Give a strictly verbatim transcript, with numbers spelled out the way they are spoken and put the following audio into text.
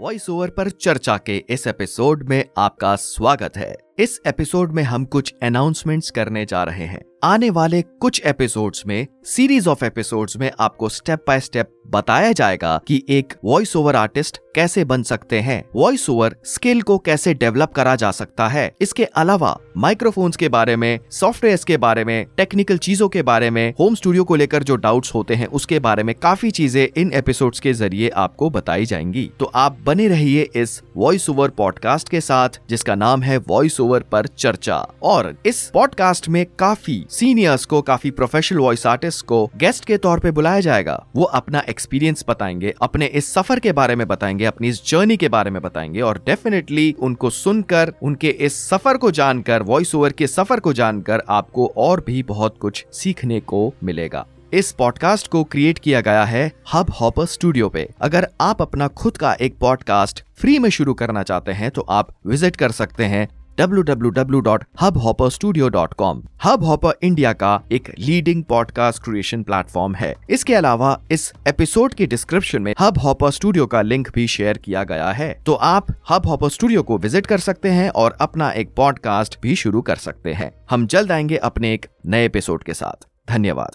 Voice over पर चर्चा के इस एपिसोड में आपका स्वागत है। इस एपिसोड में हम कुछ अनाउंसमेंट्स करने जा रहे हैं। आने वाले कुछ एपिसोड्स में, सीरीज ऑफ एपिसोड्स में आपको स्टेप बाय स्टेप बताया जाएगा कि एक वॉइस ओवर आर्टिस्ट कैसे बन सकते हैं, वॉइस ओवर स्किल को कैसे डेवलप करा जा सकता है। इसके अलावा माइक्रोफोन्स के बारे में, सॉफ्टवेयर के बारे में, टेक्निकल चीजों के बारे में, होम स्टूडियो को लेकर जो डाउट्स होते हैं उसके बारे में काफी चीजें इन एपिसोड्स के जरिए आपको बताई जाएंगी। तो आप बने रहिए इस वॉइस ओवर पॉडकास्ट के साथ, जिसका नाम है वॉइस ओवर पर चर्चा। और इस पॉडकास्ट में काफी सीनियर्स को, काफी प्रोफेशनल वॉइस आर्टिस्ट को गेस्ट के तौर पे बुलाया जाएगा। वो अपना एक्सपीरियंस बताएंगे, अपने इस सफर के बारे में बताएंगे, अपनी इस जर्नी के बारे में बताएंगे। और डेफिनेटली उनको सुनकर, उनके इस सफर को जानकर, वॉइस ओवर के सफर को जानकर आपको और भी बहुत कुछ सीखने को मिलेगा। इस पॉडकास्ट को क्रिएट किया गया है हब हॉपर स्टूडियो पे। अगर आप अपना खुद का एक पॉडकास्ट फ्री में शुरू करना चाहते हैं तो आप विजिट कर सकते हैं W W W dot Hubhopper studio dot com. Hubhopper India का एक लीडिंग पॉडकास्ट क्रिएशन प्लेटफॉर्म है। इसके अलावा इस एपिसोड के डिस्क्रिप्शन में हबहॉपर स्टूडियो का लिंक भी शेयर किया गया है, तो आप हबहॉपर स्टूडियो को विजिट कर सकते हैं और अपना एक पॉडकास्ट भी शुरू कर सकते हैं। हम जल्द आएंगे अपने एक नए एपिसोड के साथ। धन्यवाद।